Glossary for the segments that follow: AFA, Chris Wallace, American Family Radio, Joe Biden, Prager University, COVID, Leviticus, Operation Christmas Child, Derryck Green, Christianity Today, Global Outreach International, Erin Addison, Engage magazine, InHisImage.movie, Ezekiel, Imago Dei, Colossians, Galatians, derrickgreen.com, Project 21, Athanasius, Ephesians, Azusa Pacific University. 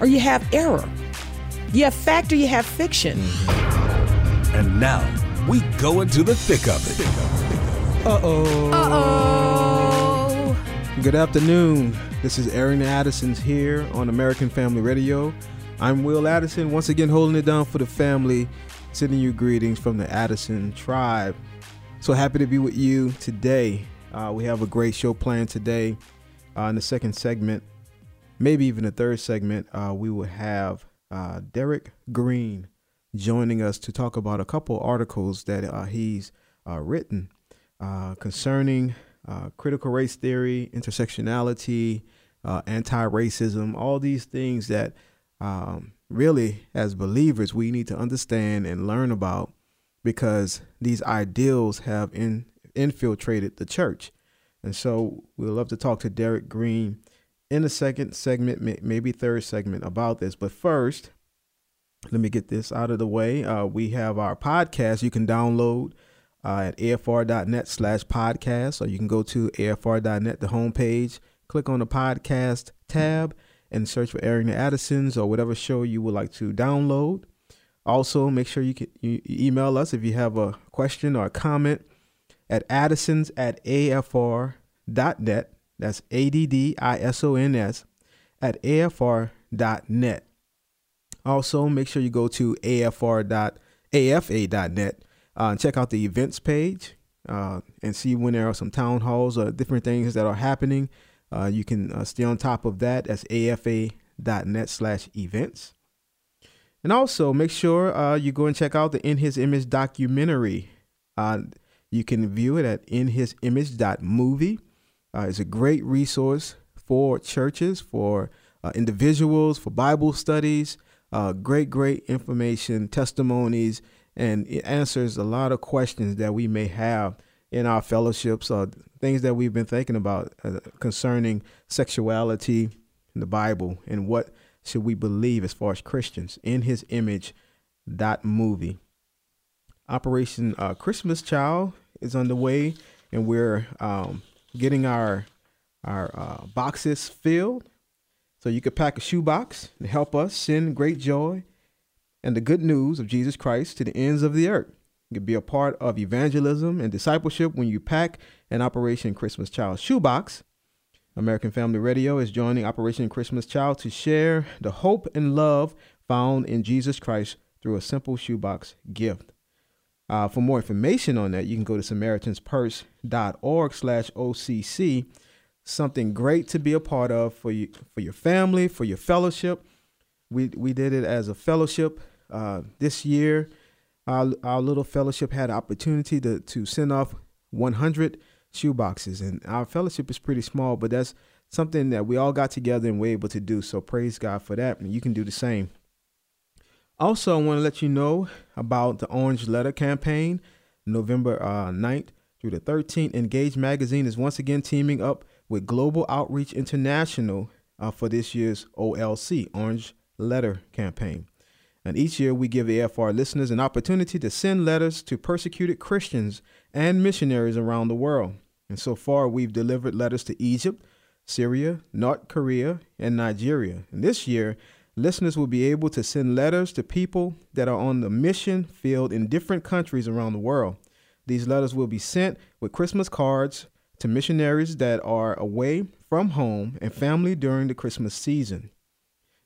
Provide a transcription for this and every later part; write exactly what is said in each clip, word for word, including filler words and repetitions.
or you have error. You have fact or you have fiction. And now we go into the thick of it. Uh-oh. Uh-oh. Good afternoon. This is Erin Addison here on American Family Radio. I'm Will Addison, once again holding it down for the family, sending you greetings from the Addison tribe. So happy to be with you today. Uh, we have a great show planned today. Uh, in the second segment, maybe even the third segment, uh, we will have uh, Derryck Green joining us to talk about a couple articles that uh, he's uh, written uh, concerning uh, critical race theory, intersectionality, uh, anti-racism, all these things that um, really, as believers, we need to understand and learn about, because these ideals have in, infiltrated the church. And so we'd love to talk to Derryck Green in the second segment, may, maybe third segment, about this. But first, let me get this out of the way. Uh, we have our podcast you can download uh, at A F R dot net slash podcast, or you can go to A F R dot net, the homepage, click on the podcast tab and search for Erin Addison's or whatever show you would like to download. Also, make sure you can you email us if you have a question or a comment at addisons at A F R dot net. That's A D D I S O N S at A F R dot net. Also, make sure you go to A F A dot net uh, and check out the events page uh, and see when there are some town halls or different things that are happening. Uh, you can uh, stay on top of that. That's A F A dot net slash events. And also make sure uh, you go and check out the In His Image documentary. Uh, you can view it at In His Image dot movie. Uh, it's a great resource for churches, for uh, individuals, for Bible studies. Uh, great, great information, testimonies, and it answers a lot of questions that we may have in our fellowships, or things that we've been thinking about uh, concerning sexuality in the Bible and what should we believe as far as Christians. In His Image dot movie. Operation uh, Christmas Child is underway, and we're um, getting our our uh, boxes filled. So you could pack a shoebox and help us send great joy and the good news of Jesus Christ to the ends of the earth. You could be a part of evangelism and discipleship when you pack an Operation Christmas Child shoebox. American Family Radio is joining Operation Christmas Child to share the hope and love found in Jesus Christ through a simple shoebox gift. Uh, for more information on that, you can go to Samaritans Purse dot org slash O C C. Something great to be a part of for you, for your family, for your fellowship. We we did it as a fellowship uh, this year. Our, our little fellowship had an opportunity to to send off one hundred shoeboxes, and our fellowship is pretty small, but that's something that we all got together and were able to do. So praise God for that, and you can do the same. Also, I want to let you know about the Orange Letter campaign, November uh, ninth through the thirteenth. Engage magazine is once again teaming up with Global Outreach International uh, for this year's O L C, Orange Letter Campaign. And each year we give A F R listeners an opportunity to send letters to persecuted Christians and missionaries around the world. And so far we've delivered letters to Egypt, Syria, North Korea, and Nigeria. And this year, listeners will be able to send letters to people that are on the mission field in different countries around the world. These letters will be sent with Christmas cards to missionaries that are away from home and family during the Christmas season.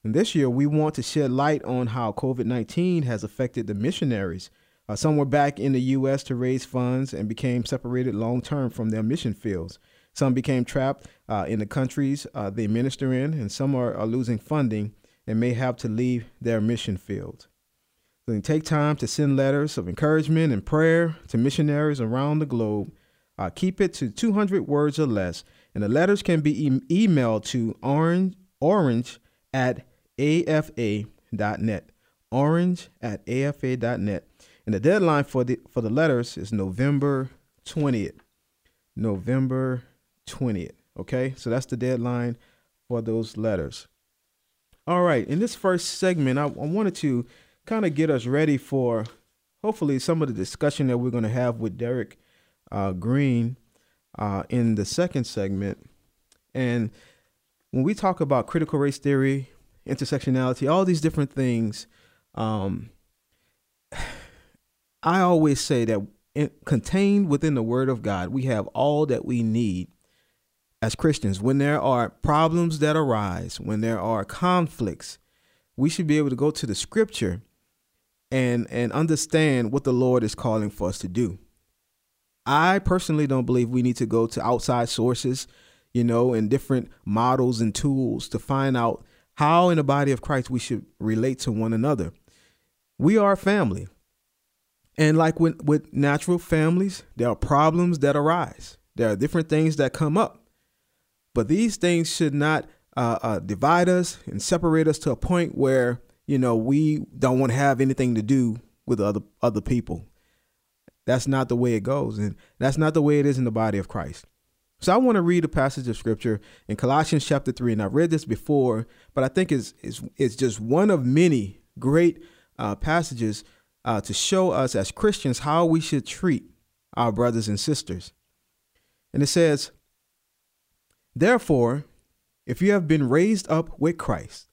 And this year, we want to shed light on how COVID nineteen has affected the missionaries. Uh, some were back in the U S to raise funds and became separated long-term from their mission fields. Some became trapped uh, in the countries uh, they minister in, and some are, are losing funding and may have to leave their mission fields. So they take time to send letters of encouragement and prayer to missionaries around the globe. Uh, keep it to two hundred words or less, and the letters can be e- emailed to orange, orange at A F A dot net, orange at A F A dot net. And the deadline for the for the letters is November twentieth. November twentieth. Okay, so that's the deadline for those letters. All right, in this first segment, I, I wanted to kind of get us ready for hopefully some of the discussion that we're going to have with Derryck uh, Green uh, in the second segment. And when we talk about critical race theory, intersectionality, all these different things, um, I always say that in, contained within the Word of God, we have all that we need as Christians. When there are problems that arise, when there are conflicts, we should be able to go to the Scripture and and understand what the Lord is calling for us to do. I personally don't believe we need to go to outside sources, you know, and different models and tools to find out how in the body of Christ we should relate to one another. We are a family. And like with, with natural families, there are problems that arise. There are different things that come up. But these things should not uh, uh, divide us and separate us to a point where, you know, we don't want to have anything to do with other other people. That's not the way it goes. And that's not the way it is in the body of Christ. So I want to read a passage of scripture in Colossians chapter three. And I've read this before, but I think it's, it's, it's just one of many great uh, passages uh, to show us as Christians how we should treat our brothers and sisters. And it says, "Therefore, if you have been raised up with Christ,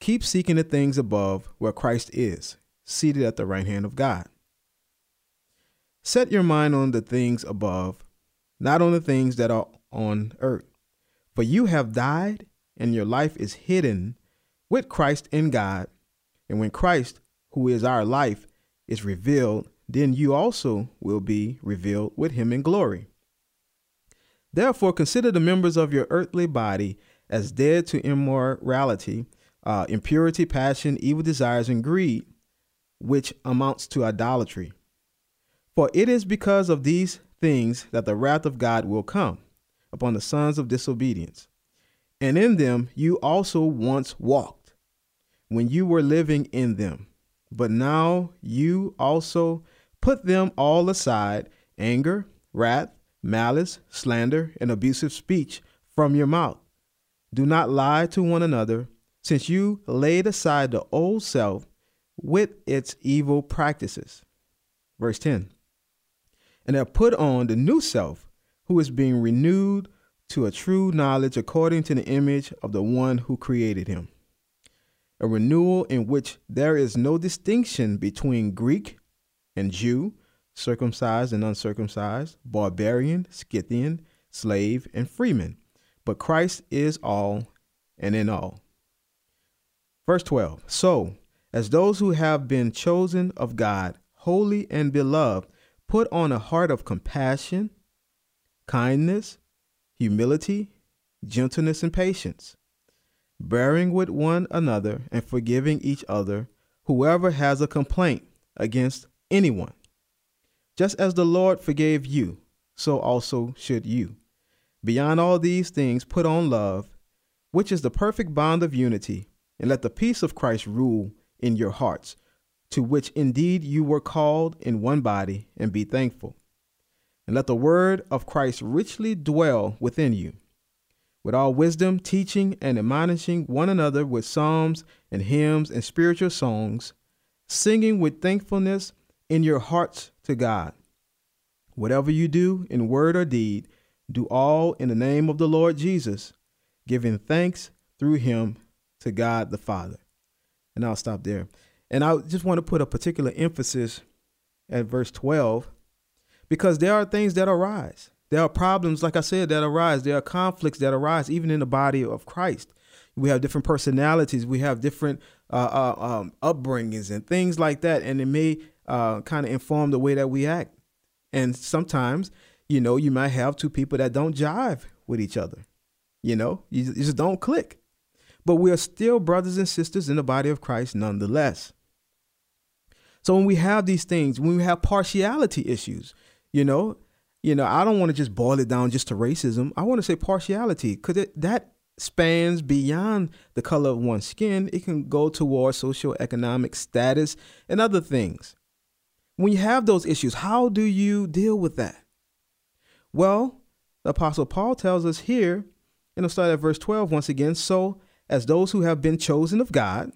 keep seeking the things above where Christ is, seated at the right hand of God. Set your mind on the things above, not on the things that are on earth. For you have died, and your life is hidden with Christ in God. And when Christ, who is our life, is revealed, then you also will be revealed with him in glory. Therefore, consider the members of your earthly body as dead to immorality, uh, impurity, passion, evil desires, and greed, which amounts to idolatry. For it is because of these things that the wrath of God will come upon the sons of disobedience. And in them you also once walked when you were living in them. But now you also put them all aside, anger, wrath, malice, slander, and abusive speech from your mouth. Do not lie to one another, since you laid aside the old self with its evil practices." Verse ten. "And have put on the new self, who is being renewed to a true knowledge according to the image of the one who created him. A renewal in which there is no distinction between Greek and Jew, circumcised and uncircumcised, barbarian, Scythian, slave, and freeman. But Christ is all and in all." Verse twelve. "So, as those who have been chosen of God, holy and beloved, put on a heart of compassion, kindness, humility, gentleness, and patience, bearing with one another and forgiving each other, whoever has a complaint against anyone. Just as the Lord forgave you, so also should you. Beyond all these things, put on love, which is the perfect bond of unity, and let the peace of Christ rule in your hearts, to which indeed you were called in one body, and be thankful. And let the word of Christ richly dwell within you, with all wisdom, teaching and admonishing one another with psalms and hymns and spiritual songs, singing with thankfulness in your hearts to God. Whatever you do in word or deed, do all in the name of the Lord Jesus, giving thanks through him to God the Father." And I'll stop there. And I just want to put a particular emphasis at verse twelve, because there are things that arise. There are problems, like I said, that arise. There are conflicts that arise, even in the body of Christ. We have different personalities. We have different uh, uh, um, upbringings and things like that. And it may Uh, kind of inform the way that we act. And sometimes, you know, you might have two people that don't jive with each other. You know, you, you just don't click. But we are still brothers and sisters in the body of Christ nonetheless. So when we have these things, when we have partiality issues, you know, you know, I don't want to just boil it down just to racism. I want to say partiality, because that spans beyond the color of one's skin. It can go towards socioeconomic status and other things. When you have those issues, how do you deal with that? Well, the Apostle Paul tells us here, and I'll start at verse twelve once again, so as those who have been chosen of God,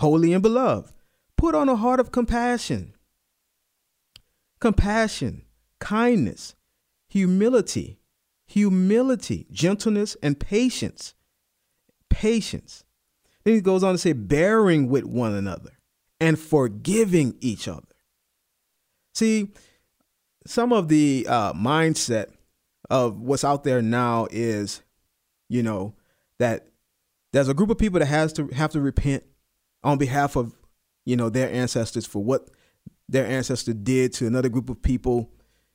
holy and beloved, put on a heart of compassion, compassion, kindness, humility, humility, gentleness, and patience, patience. Then he goes on to say, bearing with one another and forgiving each other. See, some of the uh, mindset of what's out there now is, you know, that there's a group of people that has to have to repent on behalf of, you know, their ancestors for what their ancestor did to another group of people,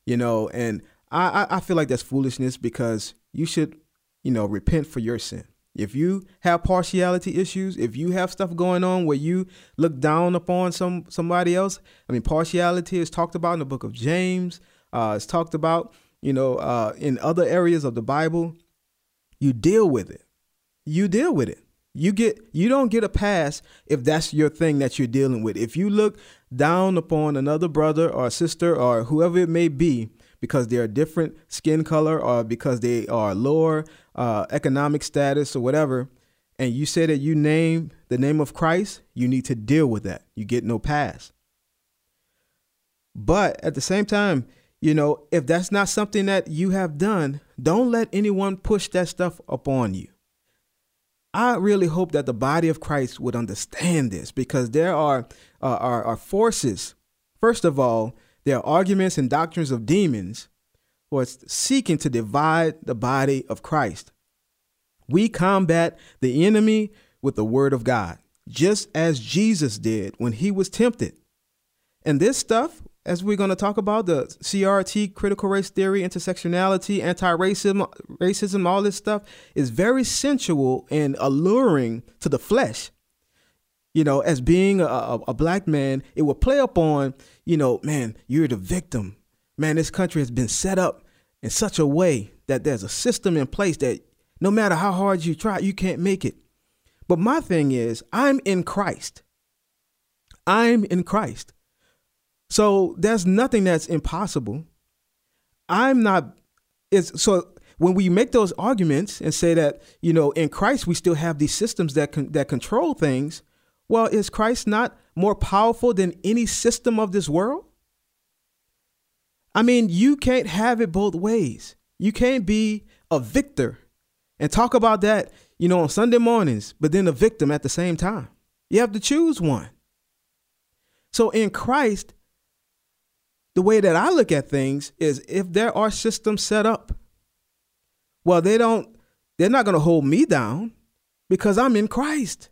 you know, and I, I feel like that's foolishness, because you should, you know, repent for your sin. If you have partiality issues, if you have stuff going on where you look down upon some somebody else, I mean, partiality is talked about in the book of James. Uh, it's talked about, you know, uh, in other areas of the Bible. You deal with it. You deal with it. You get you don't get a pass if that's your thing that you're dealing with. If you look down upon another brother or sister or whoever it may be, because they are different skin color or because they are lower uh, economic status or whatever, and you say that you name the name of Christ, you need to deal with that. You get no pass. But at the same time, you know, if that's not something that you have done, don't let anyone push that stuff upon you. I really hope that the body of Christ would understand this, because there are uh, are, are forces, first of all, there are arguments and doctrines of demons who are seeking to divide the body of Christ. We combat the enemy with the word of God, just as Jesus did when he was tempted. And this stuff, as we're going to talk about, the C R T, critical race theory, intersectionality, anti-racism, racism, all this stuff is very sensual and alluring to the flesh. You know, as being a, a, a black man, it will play upon, you know, man, you're the victim. Man, this country has been set up in such a way that there's a system in place that no matter how hard you try, you can't make it. But my thing is, I'm in Christ. I'm in Christ. So there's nothing that's impossible. I'm not. It's, so when we make those arguments and say that, you know, in Christ, we still have these systems that con- that control things. Well, is Christ not more powerful than any system of this world? I mean, you can't have it both ways. You can't be a victor and talk about that, you know, on Sunday mornings, but then a victim at the same time. You have to choose one. So in Christ, the way that I look at things is, if there are systems set up, well, they don't, they're not going to hold me down, because I'm in Christ.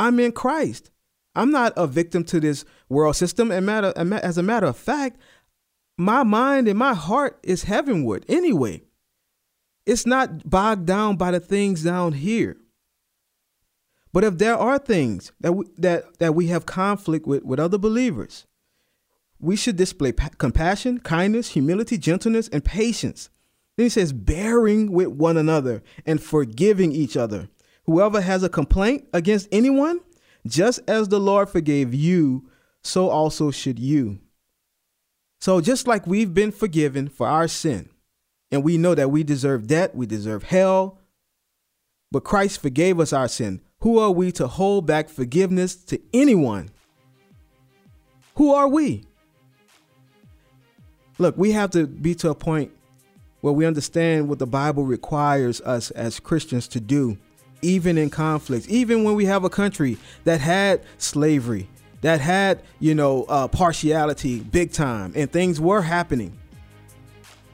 I'm in Christ. I'm not a victim to this world system. And matter, as a matter of fact, my mind and my heart is heavenward anyway. It's not bogged down by the things down here. But if there are things that we, that, that we have conflict with, with other believers, we should display pa- compassion, kindness, humility, gentleness, and patience. Then he says, bearing with one another and forgiving each other. Whoever has a complaint against anyone, just as the Lord forgave you, so also should you. So just like we've been forgiven for our sin, and we know that we deserve death, we deserve hell, but Christ forgave us our sin. Who are we to hold back forgiveness to anyone? Who are we? Look, we have to be to a point where we understand what the Bible requires us as Christians to do. Even in conflicts, even when we have a country that had slavery, that had, you know, uh, partiality big time, and things were happening,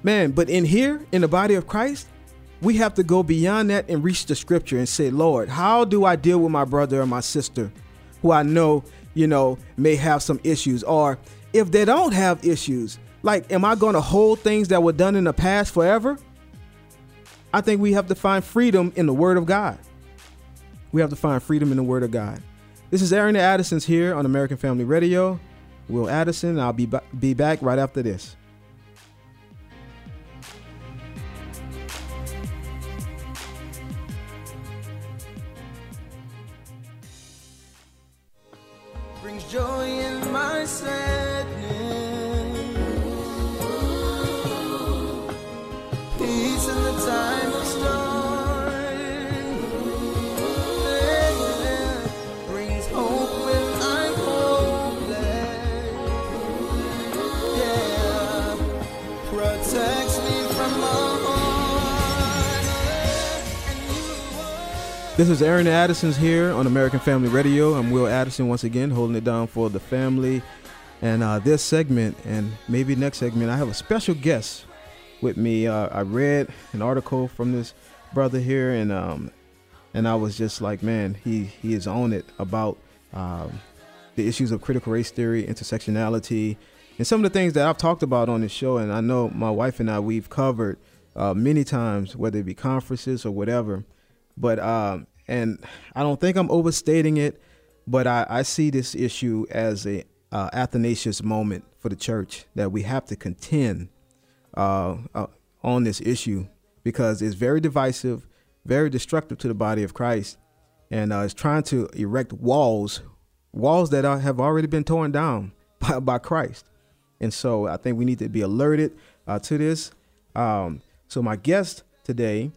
man. But in here, in the body of Christ, we have to go beyond that and reach the scripture and say, Lord, how do I deal with my brother or my sister who I know, you know, may have some issues? Or if they don't have issues, like, am I going to hold things that were done in the past forever? I think we have to find freedom in the word of God. We have to find freedom in the word of God. This is Erin Addison here on American Family Radio. Will Addison. I'll be b- be back right after this. brings joy in my sadness, peace in the time of storm, brings hope when I'm hopeless, yeah, protects me from all harm. This is Erin Addison here on American Family Radio. I'm Will Addison once again, holding it down for the family. And uh, this segment, and maybe next segment, I have a special guest with me. Uh, I read an article from this brother here, and um, and I was just like, man, he he is on it about um, the issues of critical race theory, intersectionality, and some of the things that I've talked about on this show. And I know my wife and I, we've covered uh, many times, whether it be conferences or whatever. But um, and I don't think I'm overstating it, but I, I see this issue as a uh, Athanasius moment for the church, that we have to contend uh, uh, on this issue, because it's very divisive, very destructive to the body of Christ, and uh, it's trying to erect walls, walls that are, have already been torn down by, by Christ. And so I think we need to be alerted uh, to this. Um, so my guest today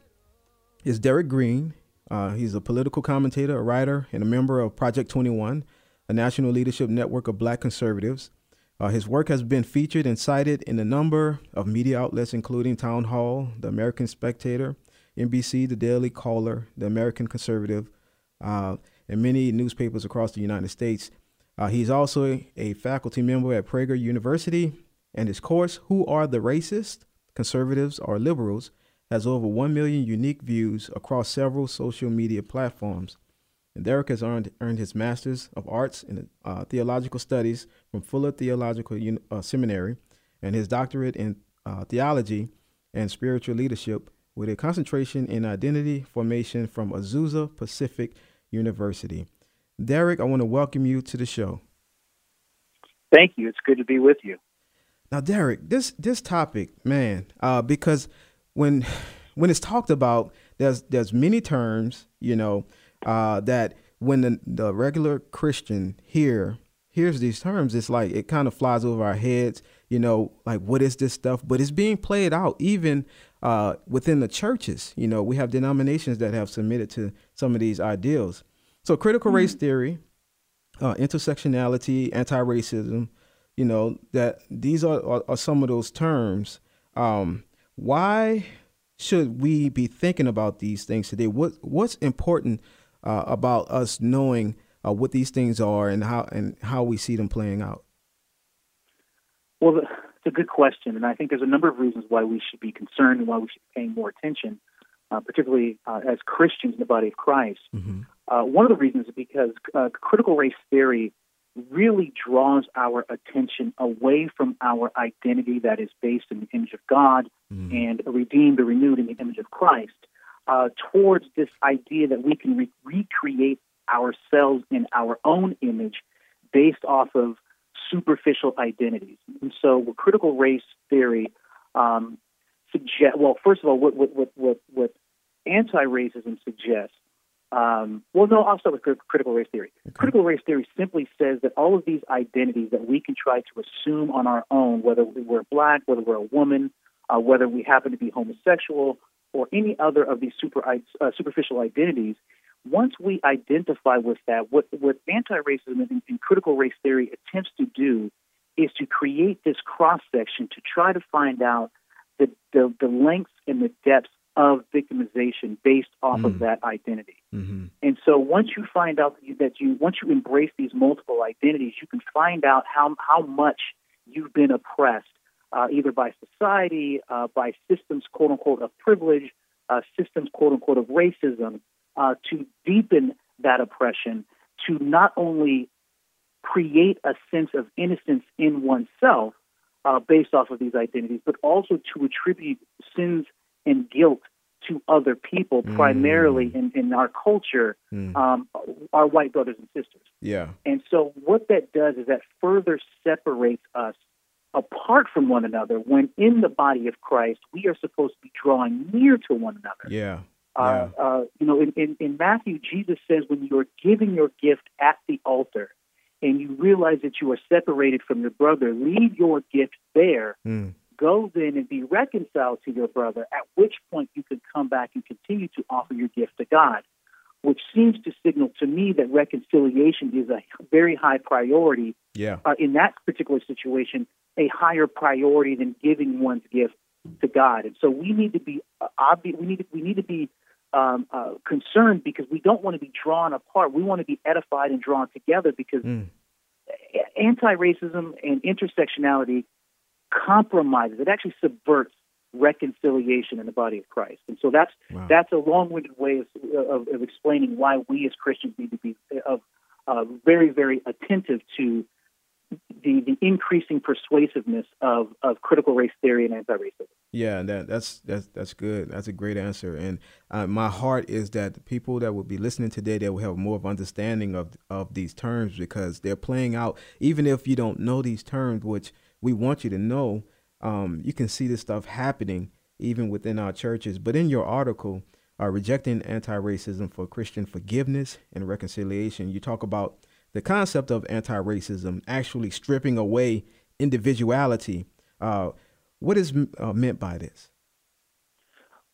is Derryck Green. Uh, he's a political commentator, a writer, and a member of Project twenty-one, a national leadership network of black conservatives. Uh, his work has been featured and cited in a number of media outlets, including Town Hall, The American Spectator, N B C, The Daily Caller, The American Conservative, uh, and many newspapers across the United States. Uh, he's also a faculty member at Prager University, and his course, Who Are the Racists, Conservatives or Liberals?, has over one million unique views across several social media platforms. And Derryck has earned, earned his Master's of Arts in uh, Theological Studies from Fuller Theological Un uh, Seminary, and his doctorate in uh, Theology and Spiritual Leadership with a concentration in Identity Formation from Azusa Pacific University. Derryck, I want to welcome you to the show. Thank you. It's good to be with you. Now, Derryck, this this topic, man, uh, because when when it's talked about, there's there's many terms, you know, uh, that when the, the regular Christian here hears these terms, it's like it kind of flies over our heads, you know, like, what is this stuff? But it's being played out even uh, within the churches. You know, we have denominations that have submitted to some of these ideals. So critical race theory, uh, intersectionality, anti-racism, you know, that these are, are, are some of those terms. Um, why should we be thinking about these things today? What what's important uh, about us knowing uh, what these things are and how and how we see them playing out? Well, it's a good question, and I think there's a number of reasons why we should be concerned and why we should be paying more attention, uh, particularly uh, as Christians in the body of Christ. Mm-hmm. Uh, one of the reasons is because uh, critical race theory really draws our attention away from our identity that is based in the image of God mm. and redeemed or renewed in the image of Christ, uh, towards this idea that we can re recreate ourselves in our own image based off of superficial identities. And so, with critical race theory, um, suggest well, first of all, what what what what, what anti-racism suggests. Um, well, no, I'll start with critical race theory. Okay. Critical race theory simply says that all of these identities that we can try to assume on our own, whether we're black, whether we're a woman, uh, whether we happen to be homosexual, or any other of these super, uh, superficial identities, once we identify with that, what, what anti-racism and, and critical race theory attempts to do is to create this cross-section to try to find out the, the, the lengths and the depths of victimization based off mm. of that identity. Mm-hmm. And so once you find out that you, that you, once you embrace these multiple identities, you can find out how, how much you've been oppressed, uh, either by society, uh, by systems, quote unquote, of privilege, uh, systems, quote unquote, of racism, uh, to deepen that oppression, to not only create a sense of innocence in oneself uh, based off of these identities, but also to attribute sins and guilt to other people, mm. primarily in, in our culture, mm. um, our white brothers and sisters. Yeah. And so what that does is that further separates us apart from one another, when in the body of Christ, we are supposed to be drawing near to one another. Yeah. Uh, yeah. Uh, you know, in, in, in Matthew, Jesus says, when you're giving your gift at the altar, and you realize that you are separated from your brother, leave your gift there. Mm. Go then and be reconciled to your brother, at which point you can come back and continue to offer your gift to God, which seems to signal to me that reconciliation is a very high priority. Yeah. Uh, in that particular situation, a higher priority than giving one's gift to God. And so we need to be uh, obvi- we need to, we need to be um, uh, concerned, because we don't want to be drawn apart. We want to be edified and drawn together, because mm. anti-racism and intersectionality compromises. It actually subverts reconciliation in the body of Christ. And so that's wow. that's a long-winded way of, of, of explaining why we as Christians need to be of, uh, very, very attentive to the, the increasing persuasiveness of, of critical race theory and anti-racism. Yeah, that, that's, that's, that's good. That's a great answer. And uh, my heart is that the people that will be listening today, they will have more of understanding of, of these terms, because they're playing out, even if you don't know these terms, which we want you to know, um, you can see this stuff happening even within our churches. But in your article, uh, Rejecting Anti-Racism for Christian Forgiveness and Reconciliation, you talk about the concept of anti-racism actually stripping away individuality. Uh, what is uh, meant by this?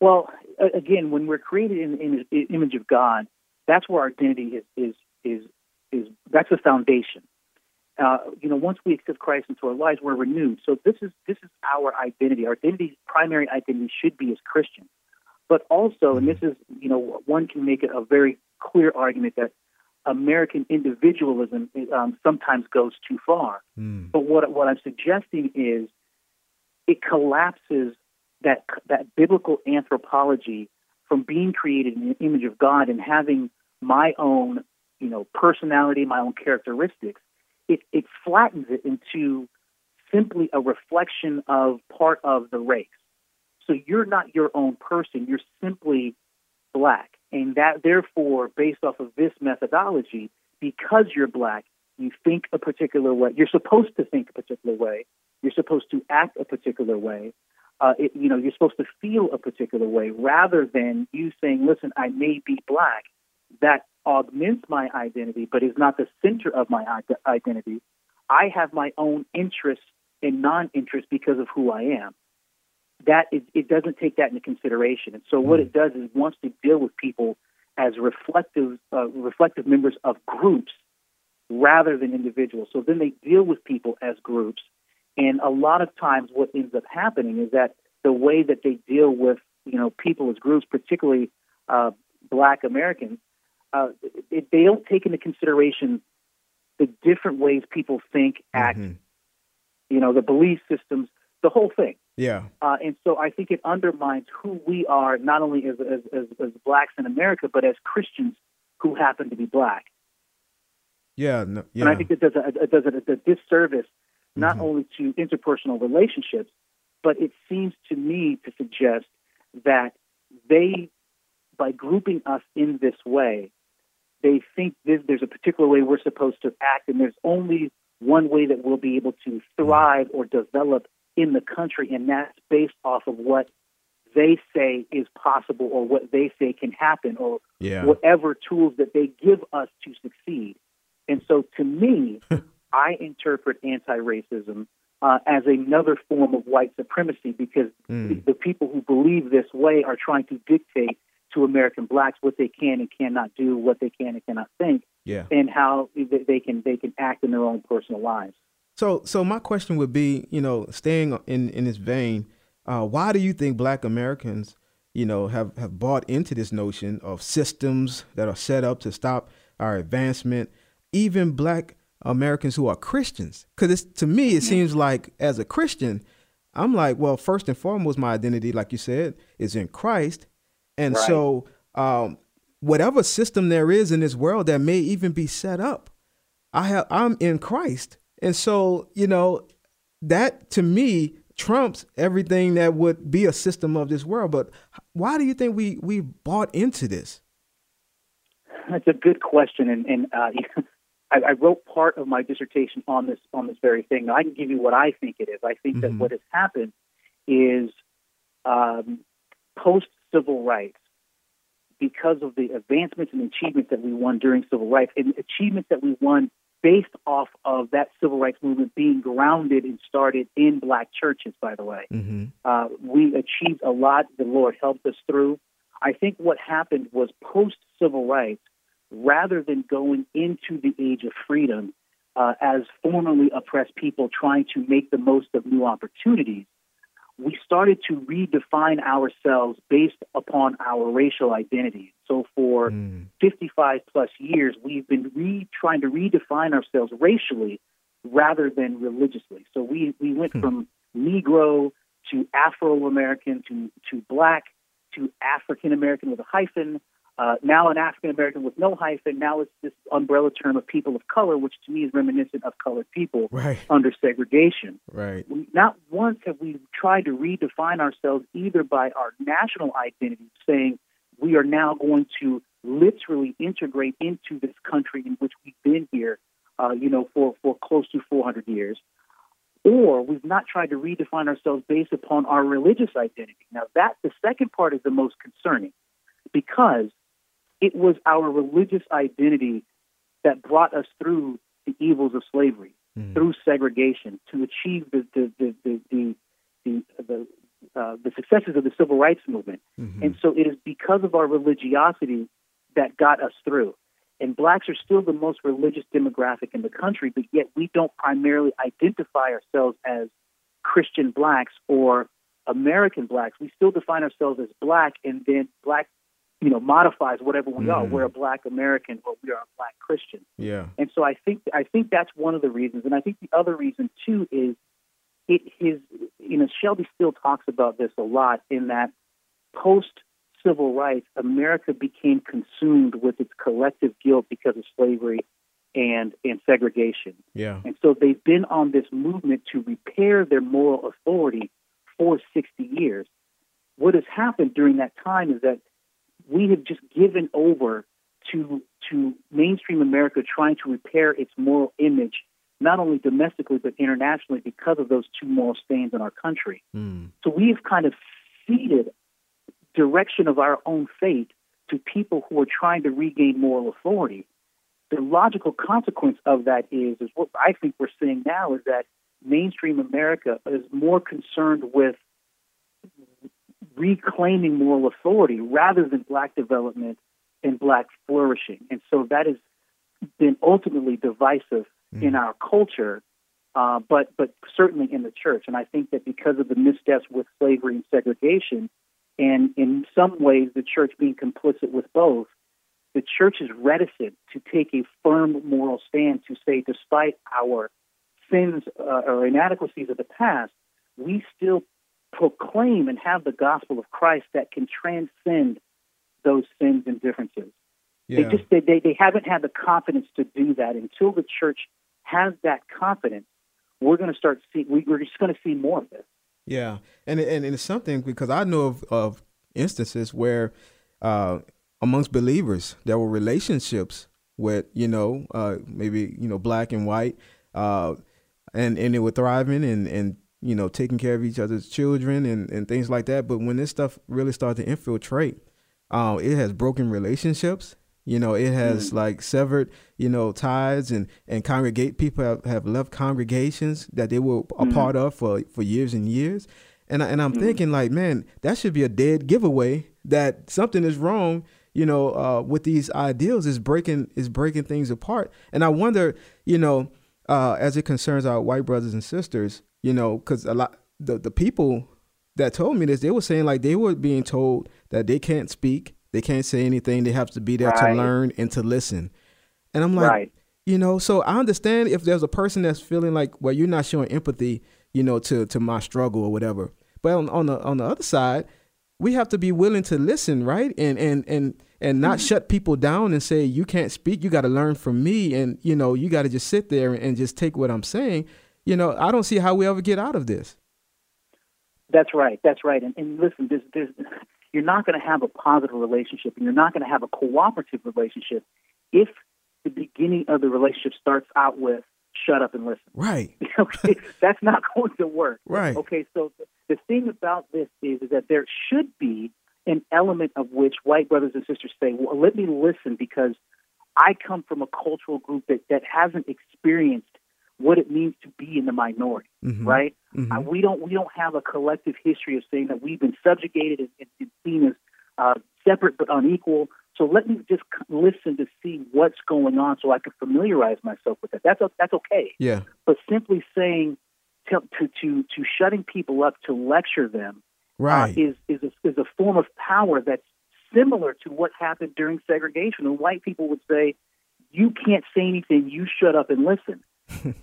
Well, again, when we're created in, in the image of God, that's where our identity is, is, is, is that's the foundation. Uh, you know, once we accept Christ into our lives, we're renewed. So this is this is our identity. Our identity, primary identity, should be as Christians. But also, and this is, you know, one can make a very clear argument that American individualism um, sometimes goes too far. Mm. But what what I'm suggesting is it collapses that that biblical anthropology from being created in the image of God and having my own, you know, personality, my own characteristics. It, it flattens it into simply a reflection of part of the race. So you're not your own person. You're simply black. And that, therefore, based off of this methodology, because you're black, you think a particular way. You're supposed to think a particular way. You're supposed to act a particular way. Uh, it, you know, you're supposed to feel a particular way, rather than you saying, listen, I may be black. That augments my identity, but is not the center of my identity. I have my own interests and non-interests because of who I am. That is, it doesn't take that into consideration. And so what it does is wants to deal with people as reflective, uh, reflective members of groups rather than individuals. So then they deal with people as groups. And a lot of times what ends up happening is that the way that they deal with, you know, people as groups, particularly uh, Black Americans, Uh, it, they don't take into consideration the different ways people think, act, mm-hmm. you know, the belief systems, the whole thing. Yeah. Uh, and so I think it undermines who we are, not only as, as, as, as blacks in America, but as Christians who happen to be black. Yeah. No, yeah. And I think it does a, it does a, a disservice, not mm-hmm. only to interpersonal relationships, but it seems to me to suggest that they, by grouping us in this way, they think this, there's a particular way we're supposed to act, and there's only one way that we'll be able to thrive or develop in the country, and that's based off of what they say is possible or what they say can happen or yeah. whatever tools that they give us to succeed. And so to me, I interpret anti-racism uh, as another form of white supremacy, because mm. the people who believe this way are trying to dictate to American blacks what they can and cannot do, what they can and cannot think, yeah. and how they can they can act in their own personal lives. So, so my question would be, you know, staying in in this vein, uh, why do you think Black Americans, you know, have have bought into this notion of systems that are set up to stop our advancement? Even Black Americans who are Christians, because to me it seems like as a Christian, I'm like, well, first and foremost, my identity, like you said, is in Christ. And right. so um, whatever system there is in this world that may even be set up, I have, I'm in Christ. And so, you know, that to me trumps everything that would be a system of this world. But why do you think we we bought into this? That's a good question. And, and uh, I, I wrote part of my dissertation on this on this very thing. Now, I can give you what I think it is. I think mm-hmm. that what has happened is um, post- civil rights, because of the advancements and achievements that we won during civil rights, and achievements that we won based off of that civil rights movement being grounded and started in black churches, by the way. Mm-hmm. Uh, we achieved a lot. The Lord helped us through. I think what happened was post-civil rights, rather than going into the age of freedom uh, as formerly oppressed people trying to make the most of new opportunities, we started to redefine ourselves based upon our racial identity. So for mm. fifty-five plus years, we've been re- trying to redefine ourselves racially rather than religiously. So we, we went hmm. from Negro to Afro-American to, to Black to African-American with a hyphen, uh, now an African-American with no hyphen. Now it's this umbrella term of people of color, which to me is reminiscent of colored people right. under segregation. Right. Not once have we tried to redefine ourselves either by our national identity, saying we are now going to literally integrate into this country in which we've been here, uh, you know, for, for close to four hundred years. Or we've not tried to redefine ourselves based upon our religious identity. Now, that the second part is the most concerning, because it was our religious identity that brought us through the evils of slavery, mm. through segregation, to achieve the the the the the, the, the, uh, the successes of the civil rights movement. Mm-hmm. And so it is because of our religiosity that got us through. And blacks are still the most religious demographic in the country, but yet we don't primarily identify ourselves as Christian blacks or American blacks. We still define ourselves as black, and then black, you know, modifies whatever we mm. are. We're a black American, or we are a black Christian. Yeah. And so I think I think that's one of the reasons. And I think the other reason too is it his you know, Shelby still talks about this a lot, in that post civil rights, America became consumed with its collective guilt because of slavery and and segregation. Yeah. And so they've been on this movement to repair their moral authority for sixty years. What has happened during that time is that we have just given over to to mainstream America trying to repair its moral image, not only domestically but internationally, because of those two moral stains in our country. Mm. So we've kind of ceded direction of our own fate to people who are trying to regain moral authority. The logical consequence of that is, is what I think we're seeing now is that mainstream America is more concerned with reclaiming moral authority rather than black development and black flourishing. And so that has been ultimately divisive mm. in our culture, uh, but but certainly in the church. And I think that because of the missteps with slavery and segregation, and in some ways the church being complicit with both, the church is reticent to take a firm moral stand to say, despite our sins uh, or inadequacies of the past, we still proclaim and have the gospel of Christ that can transcend those sins and differences. Yeah. They just they, they they haven't had the confidence to do that. Until the church has that confidence, we're going to start see we, we're just going to see more of this. Yeah, and, and and it's something, because I know of, of instances where uh, amongst believers there were relationships with, you know, uh, maybe, you know, black and white, uh, and, and they were thriving and, and, you know, taking care of each other's children and, and things like that. But when this stuff really started to infiltrate, uh, it has broken relationships. You know, it has mm. like severed, you know, ties, and and congregate people have, have left congregations that they were a mm. part of for, for years and years. And, I, and I'm mm. thinking, like, man, that should be a dead giveaway that something is wrong, you know, uh, with these ideals. Is breaking is breaking things apart. And I wonder, you know, uh, as it concerns our white brothers and sisters, you know, because a lot the, the people that told me this, they were saying, like, they were being told that they can't speak. They can't say anything. They have to be there right. to learn and to listen. And I'm like, right. you know, so I understand if there's a person that's feeling like, well, you're not showing empathy, you know, to, to my struggle or whatever. But on, on the on the other side, we have to be willing to listen. Right. And and and and not mm-hmm. shut people down and say, you can't speak. You got to learn from me. And, you know, you got to just sit there and, and just take what I'm saying. You know, I don't see how we ever get out of this. That's right. That's right. And, and listen, there's there's. You're not going to have a positive relationship, and you're not going to have a cooperative relationship if the beginning of the relationship starts out with shut up and listen. Right. Okay, that's not going to work. Right. Okay, so the thing about this is, is that there should be an element of which white brothers and sisters say, well, let me listen because I come from a cultural group that, that hasn't experienced what it means to be in the minority, mm-hmm. right? Mm-hmm. Uh, we don't we don't have a collective history of saying that we've been subjugated and, and, and seen as uh, separate but unequal. So let me just listen to see what's going on so I can familiarize myself with that. That's that's okay. Yeah. But simply saying to to to, to shutting people up to lecture them right. uh, is is a, is a form of power that's similar to what happened during segregation. And white people would say, "You can't say anything. You shut up and listen."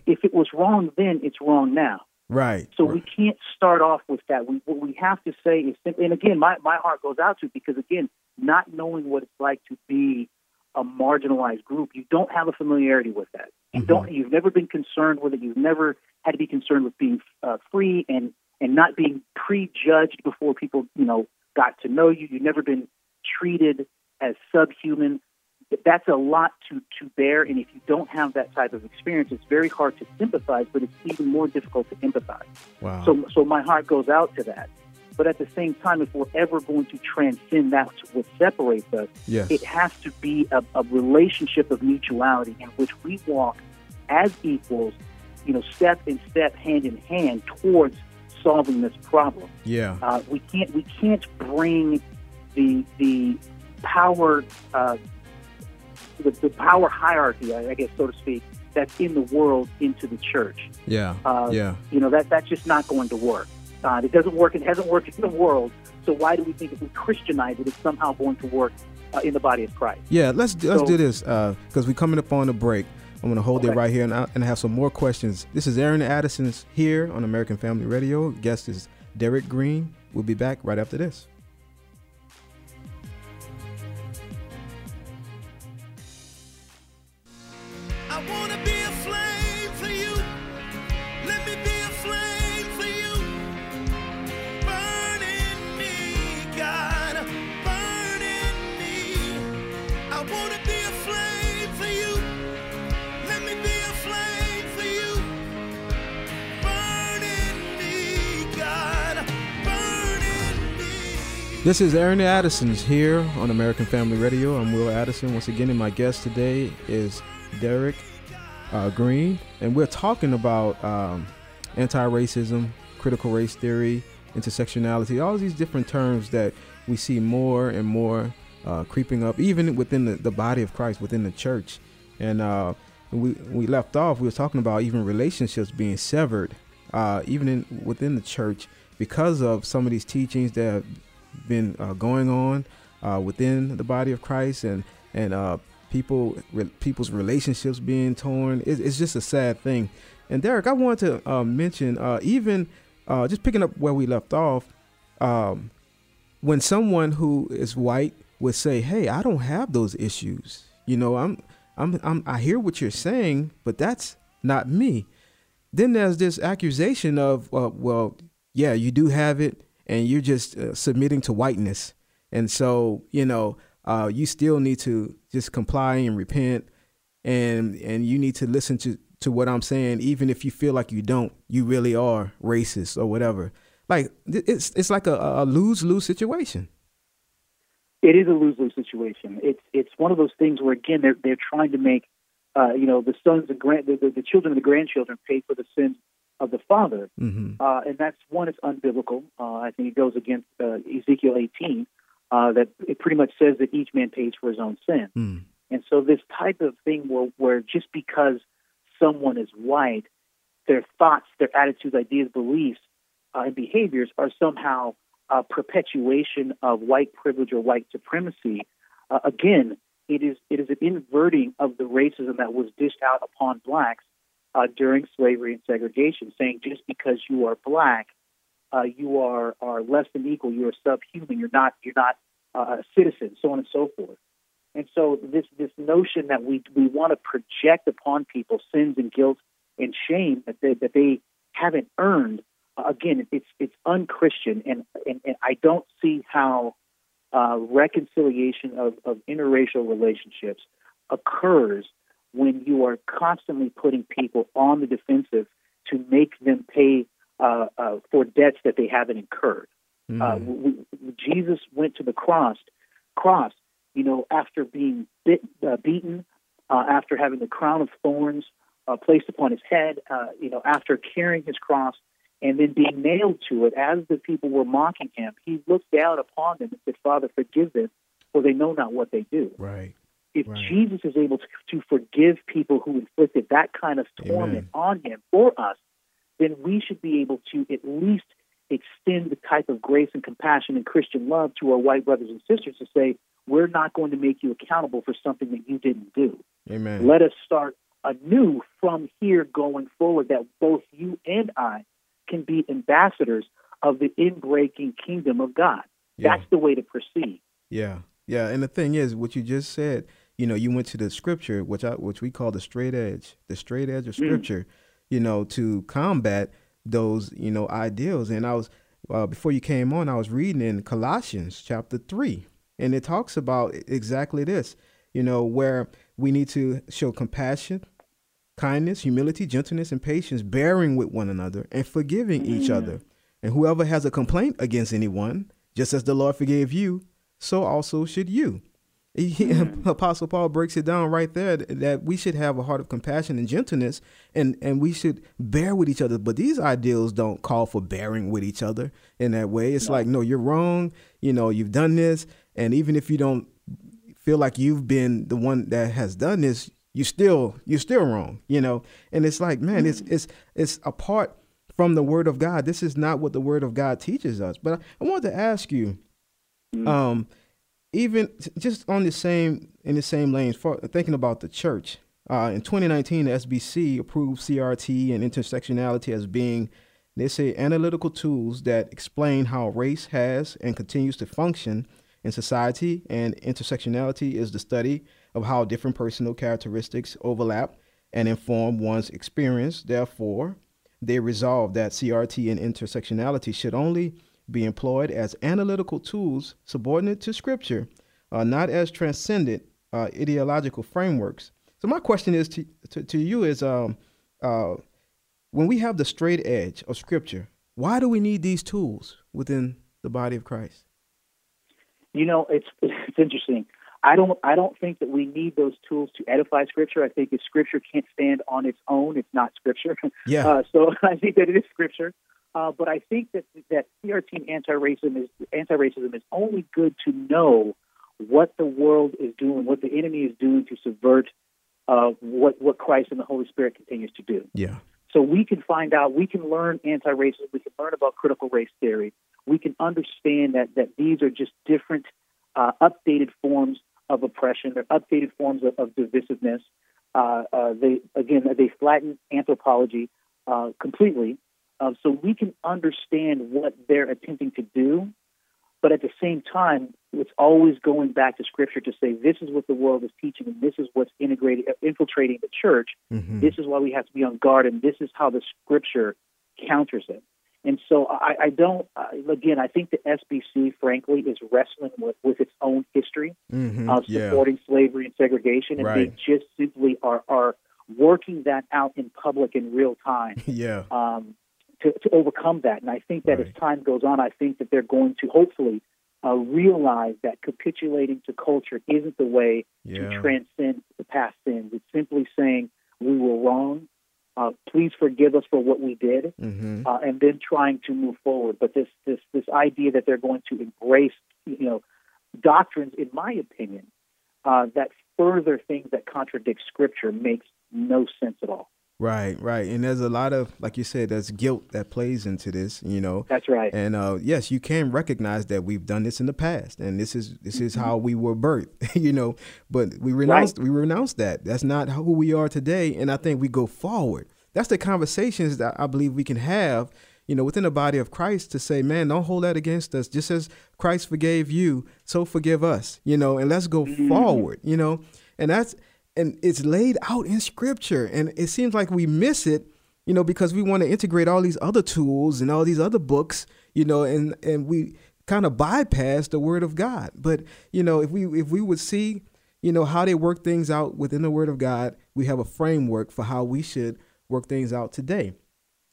If it was wrong then, it's wrong now. Right. So right. we can't start off with that. We, what we have to say is simply, and again, my, my heart goes out to it because, again, not knowing what it's like to be a marginalized group, you don't have a familiarity with that. You mm-hmm. don't. You've never been concerned with it. You've never had to be concerned with being uh, free and, and not being prejudged before people, you know, got to know you. You've never been treated as subhuman. That's a lot to, to bear, and if you don't have that type of experience, it's very hard to sympathize, but it's even more difficult to empathize. Wow. So so my heart goes out to that. But at the same time, if we're ever going to transcend that, what separates us, yes. it has to be a, a relationship of mutuality in which we walk as equals, you know, step in step, hand in hand, towards solving this problem. Yeah, uh, we can't we can't bring the the power. Uh, The, the power hierarchy, I guess, so to speak, that's in the world into the church. Yeah, uh, yeah. You know, that that's just not going to work. Uh, it doesn't work. It hasn't worked in the world. So why do we think if we Christianize it, it's somehow going to work uh, in the body of Christ? Yeah, let's let's so, do this because uh, we're coming up on a break. I'm going to hold okay. it right here and I, and I have some more questions. This is Erin Addison here on American Family Radio. Guest is Derryck Green. We'll be back right after this. This is Erin Addison here on American Family Radio. I'm Will Addison once again, and my guest today is Derryck uh, Green, and we're talking about um, anti-racism, critical race theory, intersectionality, all these different terms that we see more and more uh, creeping up, even within the, the body of Christ, within the church. And uh, we we left off, we were talking about even relationships being severed, uh, even in, within the church, because of some of these teachings that have been uh, going on uh, within the body of Christ, and and uh, people re people's relationships being torn. It, it's just a sad thing. And Derryck, I wanted to uh, mention uh, even uh, just picking up where we left off. Um, when someone who is white would say, "Hey, I don't have those issues. You know, I'm I'm, I'm I hear what you're saying, but that's not me." Then there's this accusation of, uh, "Well, yeah, you do have it, and you're just uh, submitting to whiteness. And so, you know, uh, you still need to just comply and repent, and and you need to listen to, to what I'm saying. Even if you feel like you don't, you really are racist," or whatever. Like, it's it's like a, a lose-lose situation. It is a lose-lose situation. It's it's one of those things where, again, they're, they're trying to make, uh, you know, the sons and grand, the, the, the children and the grandchildren pay for the sins of the father, mm-hmm. uh, and that's one. It's unbiblical. Uh, I think it goes against uh, Ezekiel eighteen, uh, that it pretty much says that each man pays for his own sin. Mm. And so this type of thing, where where just because someone is white, their thoughts, their attitudes, ideas, beliefs, uh, and behaviors are somehow a perpetuation of white privilege or white supremacy. Uh, again, it is it is an inverting of the racism that was dished out upon blacks Uh, during slavery and segregation, saying just because you are black, uh, you are are less than equal, you are subhuman, you're not you're not uh, a citizen, so on and so forth. And so this this notion that we we want to project upon people sins and guilt and shame that they, that they haven't earned, uh, again, it's it's unchristian, and and, and I don't see how uh, reconciliation of, of interracial relationships occurs when you are constantly putting people on the defensive to make them pay uh, uh, for debts that they haven't incurred. Mm-hmm. uh, we, Jesus went to the cross, cross, you know, after being bit, uh, beaten, uh, after having the crown of thorns uh, placed upon his head, uh, you know, after carrying his cross and then being nailed to it, as the people were mocking him, he looked down upon them and said, "Father, forgive them, for they know not what they do." Right. If right. Jesus is able to, to forgive people who inflicted that kind of torment Amen. On him for us, then we should be able to at least extend the type of grace and compassion and Christian love to our white brothers and sisters to say, we're not going to make you accountable for something that you didn't do. Amen. Let us start anew from here going forward, that both you and I can be ambassadors of the in-breaking kingdom of God. Yeah. That's the way to proceed. Yeah, yeah. And the thing is, what you just said, you know, you went to the scripture, which I, which we call the straight edge, the straight edge of scripture, mm. you know, to combat those, you know, ideals. And I was, uh, before you came on, I was reading in Colossians chapter three, and it talks about exactly this, you know, where we need to show compassion, kindness, humility, gentleness, and patience, bearing with one another and forgiving mm. each other. And whoever has a complaint against anyone, just as the Lord forgave you, so also should you. Mm. Apostle Paul breaks it down right there, that we should have a heart of compassion and gentleness, and, and we should bear with each other. But these ideals don't call for bearing with each other in that way. It's no. like, no, you're wrong. You know, you've done this. And even if you don't feel like you've been the one that has done this, you still you're still wrong, you know. And it's like, man, mm. it's it's it's apart from the word of God. This is not what the word of God teaches us. But I, I wanted to ask you, mm. um, even just on the same, in the same lane, for thinking about the church, uh, in twenty nineteen, the S B C approved C R T and intersectionality as being, they say, analytical tools that explain how race has and continues to function in society. And intersectionality is the study of how different personal characteristics overlap and inform one's experience. Therefore, they resolved that C R T and intersectionality should only be employed as analytical tools subordinate to Scripture, uh, not as transcendent uh, ideological frameworks. So my question is to, to, to you is, um, uh, when we have the straight edge of Scripture, why do we need these tools within the body of Christ? You know, it's it's interesting. I don't I don't think that we need those tools to edify Scripture. I think if Scripture can't stand on its own, it's not Scripture. Yeah. Uh, so I think that it is Scripture. Uh, but I think that that C R T and anti-racism is anti-racism is only good to know what the world is doing, what the enemy is doing to subvert uh, what what Christ and the Holy Spirit continues to do. Yeah. So we can find out, we can learn anti-racism, we can learn about critical race theory, we can understand that that these are just different, uh, updated forms of oppression, or updated forms of, of divisiveness. Uh, uh, they again they flatten anthropology uh, completely. Uh, so we can understand what they're attempting to do, but at the same time, it's always going back to Scripture to say, this is what the world is teaching, and this is what's integrating, infiltrating the church. Mm-hmm. This is why we have to be on guard, and this is how the Scripture counters it. And so I, I don't, uh, again, I think the S B C, frankly, is wrestling with, with its own history mm-hmm. of supporting yeah. slavery and segregation, and right. they just simply are, are working that out in public in real time. yeah. Um, To, to overcome that. And I think that right. as time goes on, I think that they're going to hopefully uh, realize that capitulating to culture isn't the way yeah. to transcend the past sins. It's simply saying, we were wrong. Uh, please forgive us for what we did. Mm-hmm. uh, and then trying to move forward. But this, this, this idea that they're going to embrace, you know, doctrines, in my opinion, uh, that further things that contradict Scripture makes no sense at all. Right, right. And there's a lot of, like you said, there's guilt that plays into this, you know. That's right. And uh, yes, you can recognize that we've done this in the past, and this is this is mm-hmm. how we were birthed, you know. But we renounced right. we renounced that. That's not who we are today. And I think we go forward. That's the conversations that I believe we can have, you know, within the body of Christ, to say, man, don't hold that against us. Just as Christ forgave you, so forgive us, you know, and let's go mm-hmm. forward, you know. And that's. And it's laid out in Scripture, and it seems like we miss it, you know, because we want to integrate all these other tools and all these other books, you know, and, and we kind of bypass the Word of God. But, you know, if we if we would see, you know, how they work things out within the Word of God, we have a framework for how we should work things out today.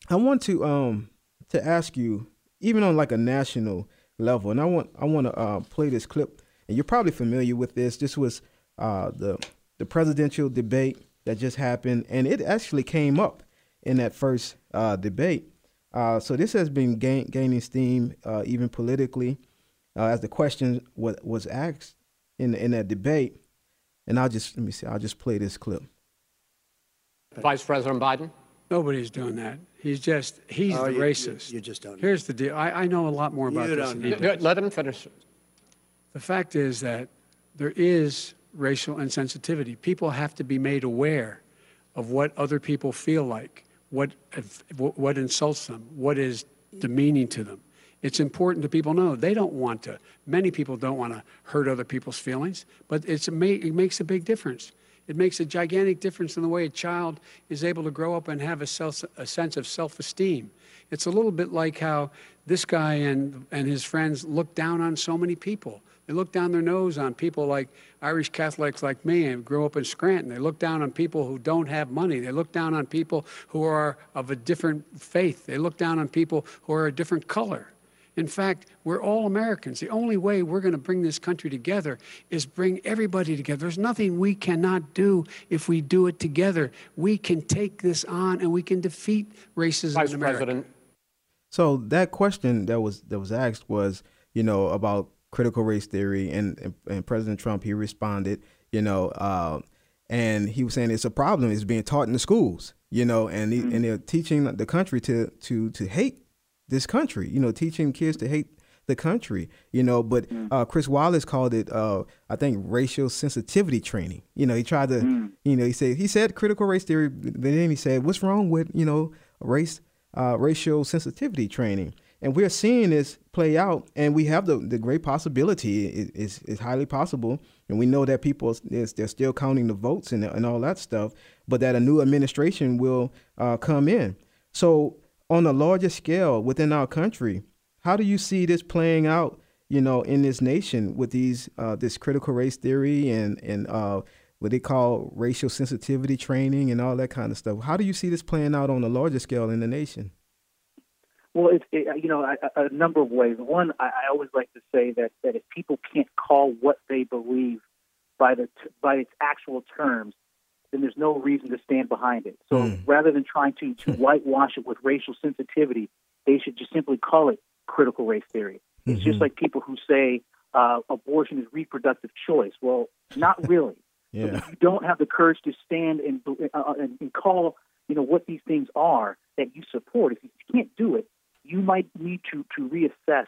I want to um to ask you, even on like a national level, and I want I want to uh, play this clip, and you're probably familiar with this. This was uh the. the presidential debate that just happened, and it actually came up in that first uh, debate. Uh, so this has been gain, gaining steam uh, even politically uh, as the question was, was asked in, in that debate. And I'll just, let me see, I'll just play this clip. Vice President Biden? Nobody's doing that. He's just, he's oh, the you, racist. You, you just don't know. Here's the deal. I, I know a lot more about you this. Don't know. Let him finish. The fact is that there is racial insensitivity. People have to be made aware of what other people feel like, what, what insults them, what is demeaning to them. It's important to people know they don't want to. Many people don't want to hurt other people's feelings, but it's, it makes a big difference. It makes a gigantic difference in the way a child is able to grow up and have a, self, a sense of self-esteem. It's a little bit like how this guy and, and his friends look down on so many people. They look down their nose on people like Irish Catholics like me and grew up in Scranton. They look down on people who don't have money. They look down on people who are of a different faith. They look down on people who are a different color. In fact, we're all Americans. The only way we're going to bring this country together is bring everybody together. There's nothing we cannot do if we do it together. We can take this on and we can defeat racism Vice in America. President. So that question that was that was asked was, you know, about critical race theory, and, and, and President Trump, he responded, you know, uh, and he was saying it's a problem. It's being taught in the schools, you know, and, mm-hmm. and they're teaching the country to, to, to hate this country, you know, teaching kids to hate the country, you know, but mm. uh, Chris Wallace called it, uh, I think, racial sensitivity training. You know, he tried to, mm. you know, he said he said critical race theory, but then he said, what's wrong with, you know, race, uh, racial sensitivity training? And we're seeing this play out, and we have the, the great possibility, it, it's, it's highly possible, and we know that people, they're still counting the votes and, and all that stuff, but that a new administration will uh, come in. So on a larger scale within our country, how do you see this playing out, you know, in this nation with these uh, this critical race theory and, and uh, what they call racial sensitivity training and all that kind of stuff? How do you see this playing out on a larger scale in the nation? Well, it, it, you know, a, a number of ways. One, I, I always like to say that, that if people can't call what they believe by the by its actual terms, then there's no reason to stand behind it. So mm. rather than trying to, to whitewash it with racial sensitivity, they should just simply call it critical race theory. It's mm-hmm. just like people who say uh, abortion is reproductive choice. Well, not really. yeah. So if you don't have the courage to stand and, uh, and, and call, you know, what these things are that you support, if you can't do it, you might need to to reassess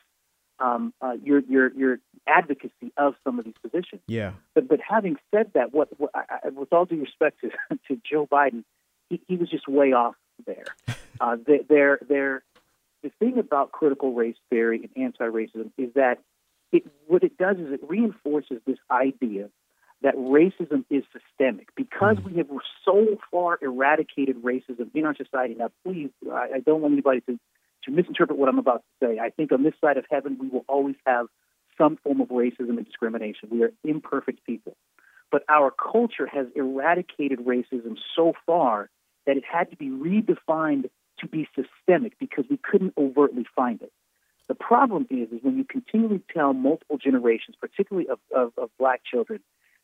um, uh, your your your advocacy of some of these positions. Yeah. But but having said that, what, what I, with all due respect to, to Joe Biden, he, he was just way off there. Uh, there there the thing about critical race theory and anti-racism is that it what it does is it reinforces this idea that racism is systemic. Because we have so far eradicated racism in our society. Now, please, I, I don't want anybody to. To misinterpret what I'm about to say, I think on this side of heaven, we will always have some form of racism and discrimination. We are imperfect people. But our culture has eradicated racism so far that it had to be redefined to be systemic because we couldn't overtly find it. The problem is, is when you continually tell multiple generations, particularly of, of, of black children,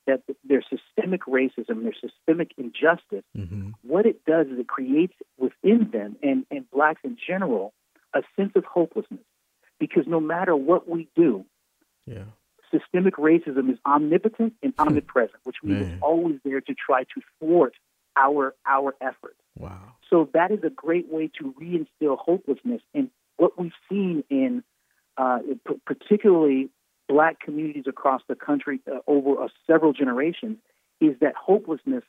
that there's systemic racism, there's systemic injustice, mm-hmm. what it does is it creates within them and, and blacks in general a sense of hopelessness, because no matter what we do, yeah. systemic racism is omnipotent and omnipresent, which means Man. It's always there to try to thwart our our efforts. Wow! So that is a great way to reinstill hopelessness. And what we've seen in uh, particularly black communities across the country uh, over uh, several generations is that hopelessness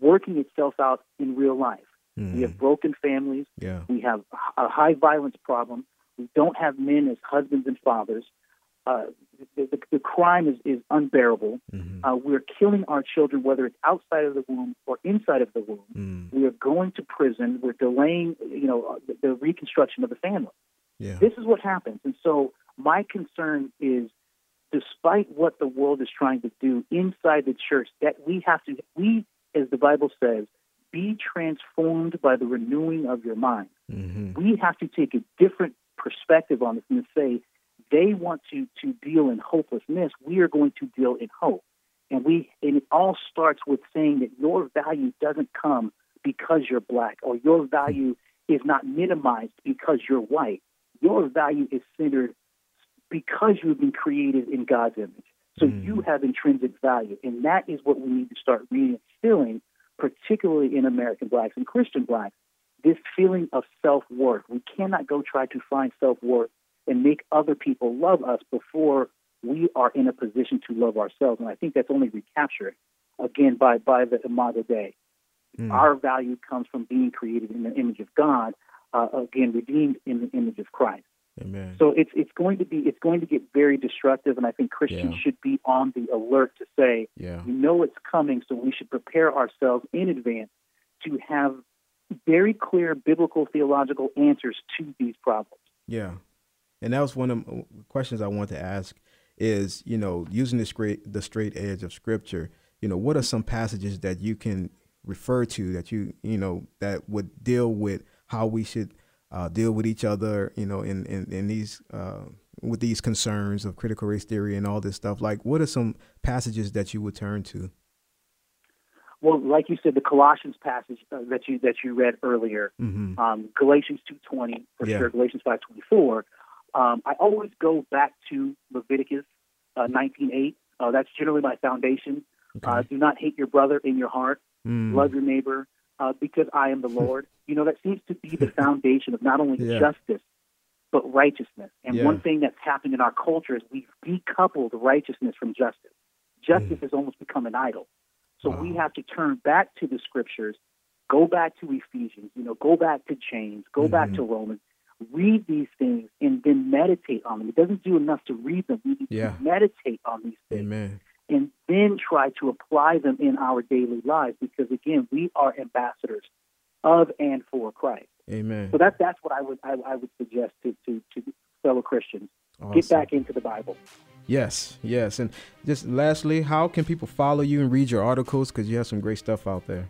working itself out in real life. We have broken families. Yeah. We have a high violence problem. We don't have men as husbands and fathers. Uh, the, the, the crime is, is unbearable. Mm-hmm. Uh, we're killing our children, whether it's outside of the womb or inside of the womb. Mm. We are going to prison. We're delaying, you know, the, the reconstruction of the family. Yeah. This is what happens. And so my concern is, despite what the world is trying to do inside the church, that we have to, we, as the Bible says, be transformed by the renewing of your mind. Mm-hmm. We have to take a different perspective on this and say, they want to, to deal in hopelessness. We are going to deal in hope. And we and it all starts with saying that your value doesn't come because you're black, or your value is not minimized because you're white. Your value is centered because you've been created in God's image. So mm. you have intrinsic value, and that is what we need to start reinstilling, particularly in American blacks and Christian blacks, this feeling of self-worth. We cannot go try to find self-worth and make other people love us before we are in a position to love ourselves. And I think that's only recaptured, again, by, by the Imago Dei. Mm. Our value comes from being created in the image of God, uh, again, redeemed in the image of Christ. Amen. So it's it's going to be it's going to get very destructive, and I think Christians yeah. should be on the alert to say, yeah. you know it's coming, so we should prepare ourselves in advance to have very clear biblical theological answers to these problems. Yeah, and that was one of the questions I wanted to ask is, you know, using the straight the straight edge of Scripture, you know, what are some passages that you can refer to that you you know that would deal with how we should Uh, deal with each other, you know, in, in, in these uh, with these concerns of critical race theory and all this stuff? Like, what are some passages that you would turn to? Well, like you said, the Colossians passage uh, that you that you read earlier, mm-hmm. um, Galatians two twenty, for yeah. sure, Galatians five twenty-four. Um, I always go back to Leviticus uh, nineteen eight. Uh, that's generally my foundation. Okay. Uh, do not hate your brother in your heart. Mm. Love your neighbor. Uh, because I am the Lord. You know, that seems to be the foundation of not only yeah. justice, but righteousness. And yeah. one thing that's happened in our culture is we've decoupled righteousness from justice. Justice mm. has almost become an idol. So wow. we have to turn back to the Scriptures, go back to Ephesians, you know, go back to James, go mm-hmm. back to Romans, read these things, and then meditate on them. It doesn't do enough to read them. We need yeah. to meditate on these things. Amen. And then try to apply them in our daily lives, because again, we are ambassadors of and for Christ. Amen. So that's that's what I would I, I would suggest to, to to fellow Christians. Awesome. Get back into the Bible. Yes, yes. And just lastly, how can people follow you and read your articles? Because you have some great stuff out there.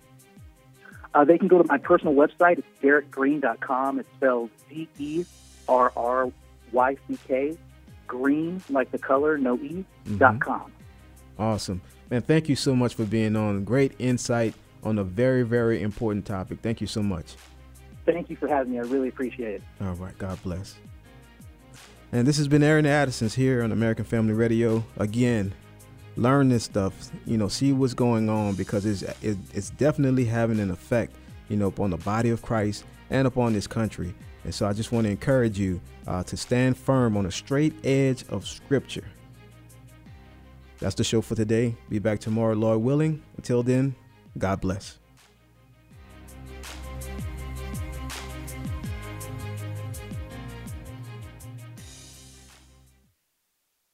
Uh, they can go to my personal website. It's derrick green dot com. It's spelled D E R R Y C K, green like the color, no e. Mm-hmm. dot com. Awesome. Man, thank you so much for being on. Great insight on a very, very important topic. Thank you so much. Thank you for having me. I really appreciate it. All right. God bless. And this has been Erin Addison here on American Family Radio. Again, learn this stuff, you know, see what's going on, because it's, it, it's definitely having an effect, you know, upon the body of Christ and upon this country. And so I just want to encourage you uh, to stand firm on a straight edge of Scripture. That's the show for today. Be back tomorrow, Lord willing. Until then, God bless.